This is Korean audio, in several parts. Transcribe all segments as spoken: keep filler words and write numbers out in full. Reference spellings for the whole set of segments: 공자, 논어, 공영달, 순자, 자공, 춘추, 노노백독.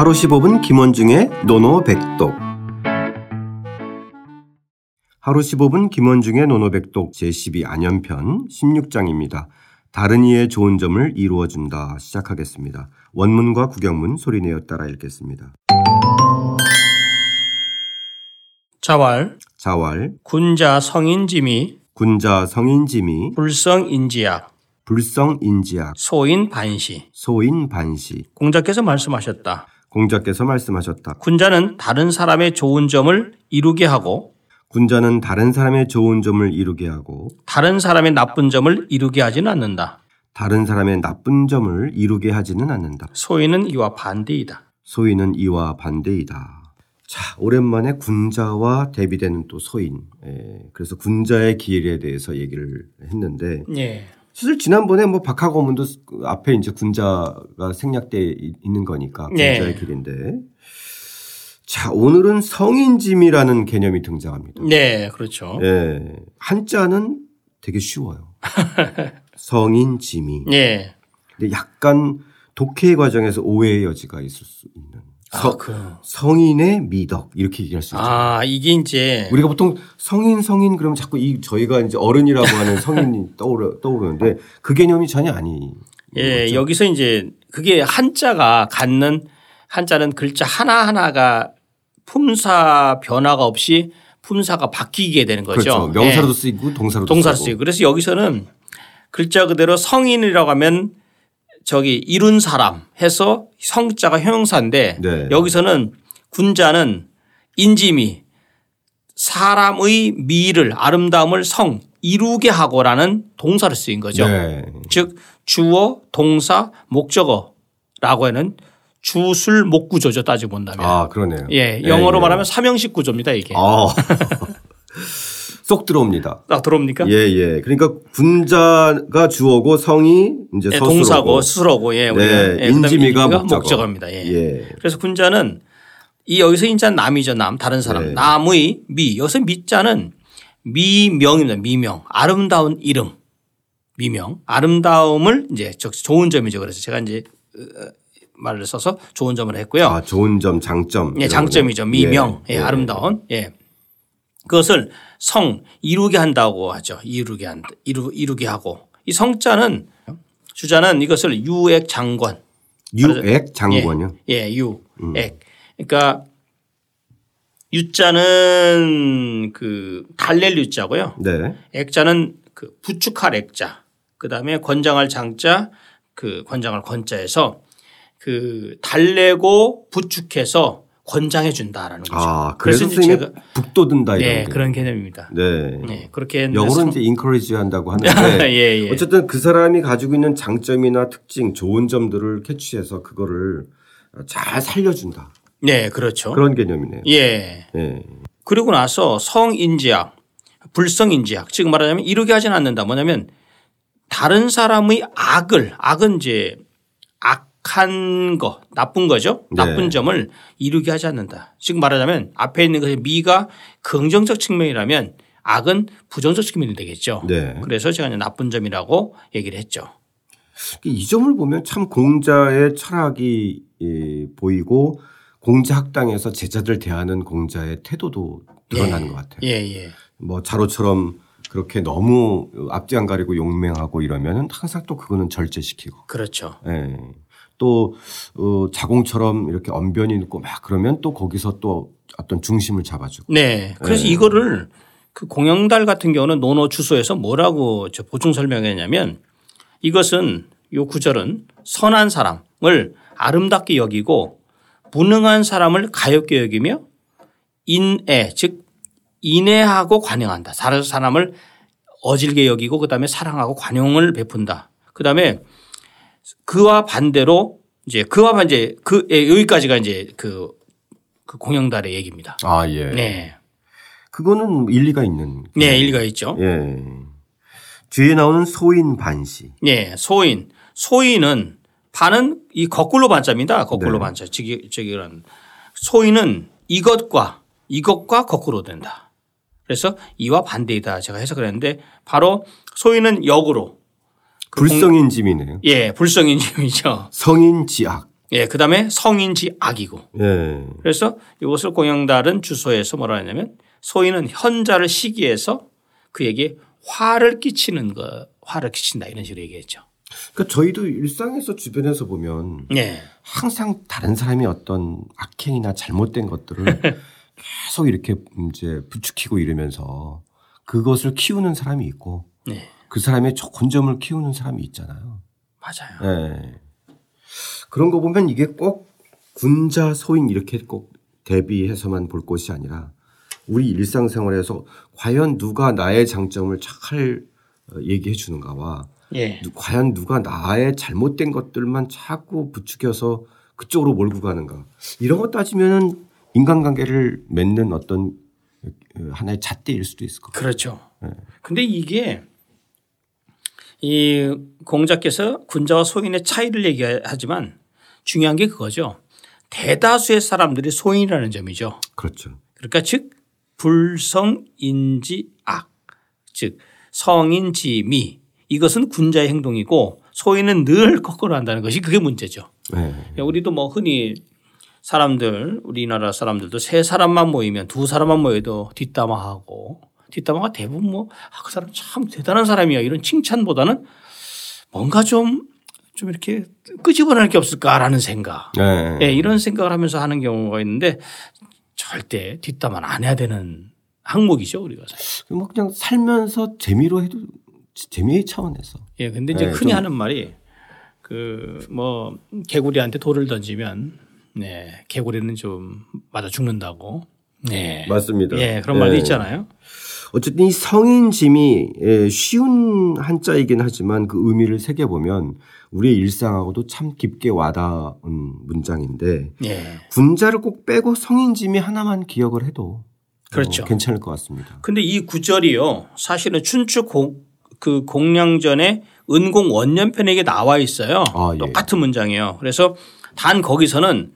하루 십오 분 김원중의 노노백독. 하루 십오 분 김원중의 노노백독 제십이 안연편 십육 장입니다. 다른 이의 좋은 점을 이루어준다 시작하겠습니다. 원문과 구경문 소리내어 따라 읽겠습니다. 자왈 자왈 군자 성인지미 군자 성인지미 불성인지약 불성인지약 소인반시 소인반시 공자께서 말씀하셨다. 공자께서 말씀하셨다. 군자는 다른 사람의 좋은 점을 이루게 하고 군자는 다른 사람의 좋은 점을 이루게 하고 다른 사람의 나쁜 점을 이루게 하지는 않는다. 다른 사람의 나쁜 점을 이루게 하지는 않는다. 소인은 이와 반대이다. 소인은 이와 반대이다. 자, 오랜만에 군자와 대비되는 또 소인. 예, 그래서 군자의 길에 대해서 얘기를 했는데 예. 사실 지난번에 뭐 박학어문도 앞에 이제 군자가 생략돼 있는 거니까 군자의 네. 길인데 자 오늘은 성인지미라는 개념이 등장합니다. 네, 그렇죠. 예, 한자는 되게 쉬워요. 성인지미. 네. 근데 약간 독해 과정에서 오해의 여지가 있을 수 있는. 서, 아, 그. 성인의 미덕 이렇게 얘기할 수 있죠. 아 이게 이제 우리가 보통 성인 성인 그러면 자꾸 이 저희가 이제 어른이라고 하는 성인이 떠오르 떠오르는데 그 개념이 전혀 아니. 예 거죠? 여기서 이제 그게 한자가 갖는 한자는 글자 하나 하나가 품사 변화가 없이 품사가 바뀌게 되는 거죠. 그렇죠. 명사로도 예. 쓰이고 동사로도 동사로 쓰이고. 그래서 여기서는 글자 그대로 성인이라고 하면. 저기 이룬 사람 해서 성자가 형용사인데 네. 여기서는 군자는 인지미 사람의 미를 아름다움을 성 이루게 하고라는 동사를 쓰인 거죠. 네. 즉 주어 동사 목적어라고 하는 주술 목구조죠 따지고 본다면. 아 그러네요. 예 영어로 네. 말하면 삼형식 구조입니다 이게. 아. 쏙 들어옵니다. 아, 들어옵니까? 예, 예. 그러니까 군자가 주어고 성이 이제 예, 서술어고. 동사고 수술어고 예. 네. 예, 인지미가 목적어. 목적어입니다. 예. 예. 그래서 군자는 이 여기서 인자는 남이죠. 남. 다른 사람. 예. 남의 미. 여기서 미자는 미명입니다. 미명. 아름다운 이름. 미명. 아름다움을 이제 좋은 점이죠. 그래서 제가 이제 말을 써서 좋은 점을 했고요. 아, 좋은 점, 장점. 예, 장점이죠. 미명. 예, 예. 예. 아름다운. 예. 그것을 성 이루게 한다고 하죠. 이루게 한다. 이루 이루게 하고 이 성자는 주자는 이것을 유액 장권. 유액 장권요? 예, 예 유액. 음. 그러니까 유자는 그 달랠 유자고요. 네. 액자는 그 부축할 액자. 그다음에 권장할 장자, 그 권장할 권자에서 그 달래고 부축해서. 권장해 준다라는 거죠. 아, 그래서, 그래서 이제 제가 북돋은다 이런 네, 그런 개념입니다. 네, 네 그렇게 영어로 이제 encourage 한다고 하는데 예, 예. 어쨌든 그 사람이 가지고 있는 장점이나 특징, 좋은 점들을 캐치해서 그거를 잘 살려준다. 네, 그렇죠. 그런 개념이네요. 예. 예. 그리고 나서 성인지학, 불성인지학, 즉 말하자면 이루게 하지는 않는다. 뭐냐면 다른 사람의 악을, 악은 이제 악. 한 거 나쁜 거죠. 나쁜 네. 점을 이루게 하지 않는다. 지금 말하자면 앞에 있는 것의 미가 긍정적 측면이라면 악은 부정적 측면이 되겠죠. 네. 그래서 제가 이제 나쁜 점이라고 얘기를 했죠. 이 점을 보면 참 공자의 철학이 예, 보이고 공자 학당에서 제자들 대하는 공자의 태도도 드러나는 예. 것 같아요. 예, 예. 뭐 자로처럼 그렇게 너무 앞뒤 안 가리고 용맹하고 이러면은 항상 또 그거는 절제시키고. 그렇죠. 예. 또 어, 자공처럼 이렇게 언변이 있고 막 그러면 또 거기서 또 어떤 중심을 잡아주고. 네. 그래서 네. 이거를 그 공영달 같은 경우는 논어 주소에서 뭐라고 저 보충 설명했냐면 이것은 요 구절은 선한 사람을 아름답게 여기고 무능한 사람을 가엾게 여기며 인애 즉 인애하고 관용한다. 다른 사람을 어질게 여기고 그다음에 사랑하고 관용을 베푼다. 그다음에 그와 반대로 이제 그와 반대 그 예, 여기까지가 이제 그, 그 공영달의 얘기입니다. 아 예. 네. 그거는 일리가 있는. 네, 일리가 있죠. 예. 뒤에 나오는 소인 반시. 네, 소인. 소인은 반은 이 거꾸로 반자입니다. 거꾸로 네. 반자. 저기 저기란 소인은 이것과 이것과 거꾸로 된다. 그래서 이와 반대이다. 제가 해석을 했는데 바로 소인은 역으로. 그 불성인지미네요. 예, 불성인지미죠. 성인지악. 예, 그 다음에 성인지 악이고. 예. 그래서 이것을 공영달은 주소에서 뭐라 하냐면 소인은 현자를 시기해서 그에게 화를 끼치는 거, 화를 끼친다 이런 식으로 얘기했죠. 그러니까 저희도 일상에서 주변에서 보면 네. 항상 다른 사람이 어떤 악행이나 잘못된 것들을 계속 이렇게 이제 부추기고 이러면서 그것을 키우는 사람이 있고 네. 그 사람의 좋은 점을 키우는 사람이 있잖아요. 맞아요. 네. 그런 거 보면 이게 꼭 군자 소인 이렇게 꼭 대비해서만 볼 것이 아니라 우리 일상생활에서 과연 누가 나의 장점을 잘 얘기해 주는가와 예. 과연 누가 나의 잘못된 것들만 자꾸 부추겨서 그쪽으로 몰고 가는가. 이런 거 따지면 인간관계를 맺는 어떤 하나의 잣대일 수도 있을 것 같아요. 그렇죠. 그런데 네. 이게 이 공자께서 군자와 소인의 차이를 얘기하지만 중요한 게 그거죠. 대다수의 사람들이 소인이라는 점이죠. 그렇죠. 그러니까 즉 불성인지 악, 즉 성인지 미. 이것은 군자의 행동이고 소인은 늘 거꾸로 한다는 것이 그게 문제죠. 네. 우리도 뭐 흔히 사람들 우리나라 사람들도 세 사람만 모이면 두 사람만 모여도 뒷담화하고 뒷담화가 대부분 뭐 그 사람 참 대단한 사람이야 이런 칭찬보다는 뭔가 좀, 좀 이렇게 끄집어낼 게 없을까라는 생각 네. 네, 이런 생각을 하면서 하는 경우가 있는데 절대 뒷담화는 안 해야 되는 항목이죠 우리가. 뭐 그냥 살면서 재미로 해도 재미의 차원에서. 예, 근데 이제 네, 흔히 하는 말이 그 뭐 개구리한테 돌을 던지면 네, 개구리는 좀 맞아 죽는다고. 네, 맞습니다. 예, 그런 네. 말도 있잖아요. 어쨌든 이 성인짐이 예, 쉬운 한자이긴 하지만 그 의미를 새겨 보면 우리의 일상하고도 참 깊게 와닿은 문장인데 예. 군자를 꼭 빼고 성인짐이 하나만 기억을 해도 그렇죠. 어, 괜찮을 것 같습니다. 근데 이 구절이요, 사실은 춘추 고 그 공량전의 은공 원년편에게 나와 있어요. 아, 예. 똑같은 문장이에요. 그래서 단 거기서는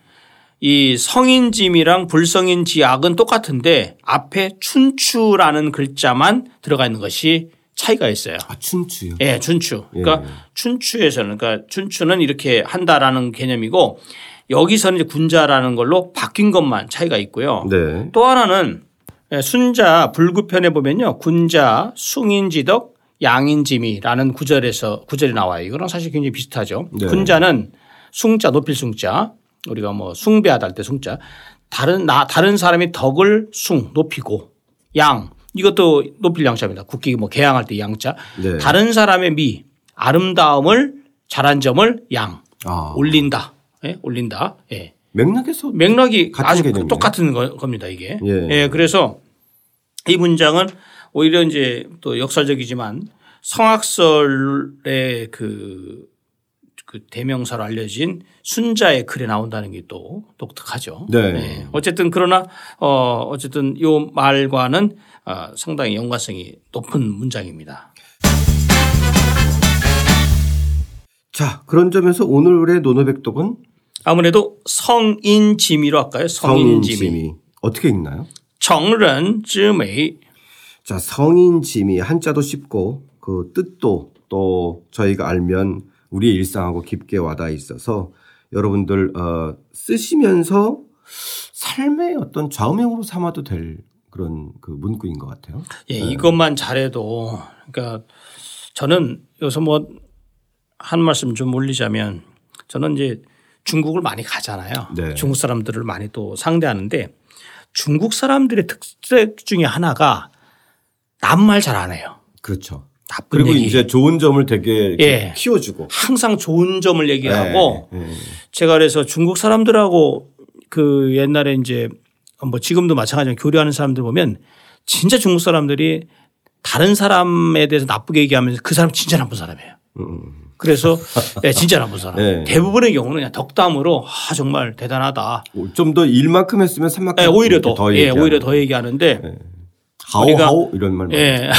이 성인짐이랑 불성인지악은 똑같은데 앞에 춘추라는 글자만 들어가 있는 것이 차이가 있어요. 아, 춘추요? 예, 춘추. 그러니까 예. 춘추에서는 그러니까 춘추는 이렇게 한다라는 개념이고 여기서는 이제 군자라는 걸로 바뀐 것만 차이가 있고요. 네. 또 하나는 순자 불구편에 보면요. 군자 숭인지덕 양인지미라는 구절에서 구절이 나와요. 이거랑 사실 굉장히 비슷하죠. 네. 군자는 숭자 높일 숭자 우리가 뭐 숭배하다 할 때 숭자 다른 나 다른 사람이 덕을 숭 높이고 양 이것도 높일 양자입니다. 국기 뭐 개양할 때 양자 네. 다른 사람의 미 아름다움을 잘한 점을 양 아. 올린다 예? 올린다 예. 맥락에서 맥락이 아주 개념이네요. 똑같은 거, 겁니다 이게 예. 예. 그래서 이 문장은 오히려 이제 또 역설적이지만 성악설의 그, 그 대명사로 알려진 순자의 글에 나온다는 게 또 독특하죠. 네. 네. 어쨌든 그러나 어 어쨌든 이 말과는 어 상당히 연관성이 높은 문장입니다. 자, 그런 점에서 오늘의 노노백독은 아무래도 성인지미로 할까요? 성인지미. 성인지미. 어떻게 읽나요? 정런지미. 자, 성인짐이 한자도 쉽고 그 뜻도 또 저희가 알면 우리의 일상하고 깊게 와닿아 있어서 여러분들 어, 쓰시면서 삶의 어떤 좌우명으로 삼아도 될 그런 그 문구인 것 같아요. 예, 네. 이것만 잘해도 그러니까 저는 여기서 뭐 한 말씀 좀 올리자면 저는 이제 중국을 많이 가잖아요. 네. 중국 사람들을 많이 또 상대하는데 중국 사람들의 특색 중에 하나가 남말 잘 안 해요. 그렇죠. 나쁜 그리고 얘기. 이제 좋은 점을 되게 예. 키워주고. 항상 좋은 점을 얘기하고 예. 예. 제가 그래서 중국 사람들하고 그 옛날에 이제 뭐 지금도 마찬가지로 교류하는 사람들 보면 진짜 중국 사람들이 다른 사람에 대해서 나쁘게 얘기하면서 그 사람 진짜 나쁜 사람이에요. 음. 그래서 네, 진짜 나쁜 사람. 네. 대부분의 경우는 그냥 덕담으로 아, 정말 대단하다. 좀 더 일만큼 했으면 삼만큼 네, 오히려 더, 더 예, 오히려 더 얘기하는데. 네. 하오 하오 이런 말. 예.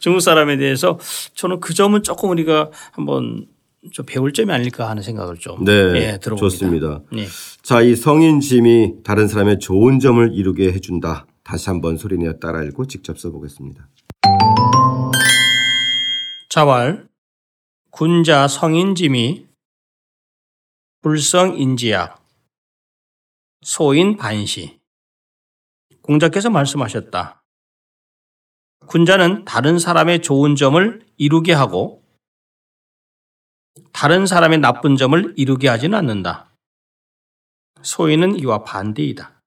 중국 사람에 대해서 저는 그 점은 조금 우리가 한번 좀 배울 점이 아닐까 하는 생각을 좀 네, 예, 들어봅니다. 좋습니다. 예. 자, 이 성인짐이 다른 사람의 좋은 점을 이루게 해준다. 다시 한번 소리내어 따라 읽고 직접 써보겠습니다. 자왈 군자 성인짐이 불성인지약, 소인반시. 공자께서 말씀하셨다. 군자는 다른 사람의 좋은 점을 이루게 하고 다른 사람의 나쁜 점을 이루게 하지는 않는다. 소인은 이와 반대이다.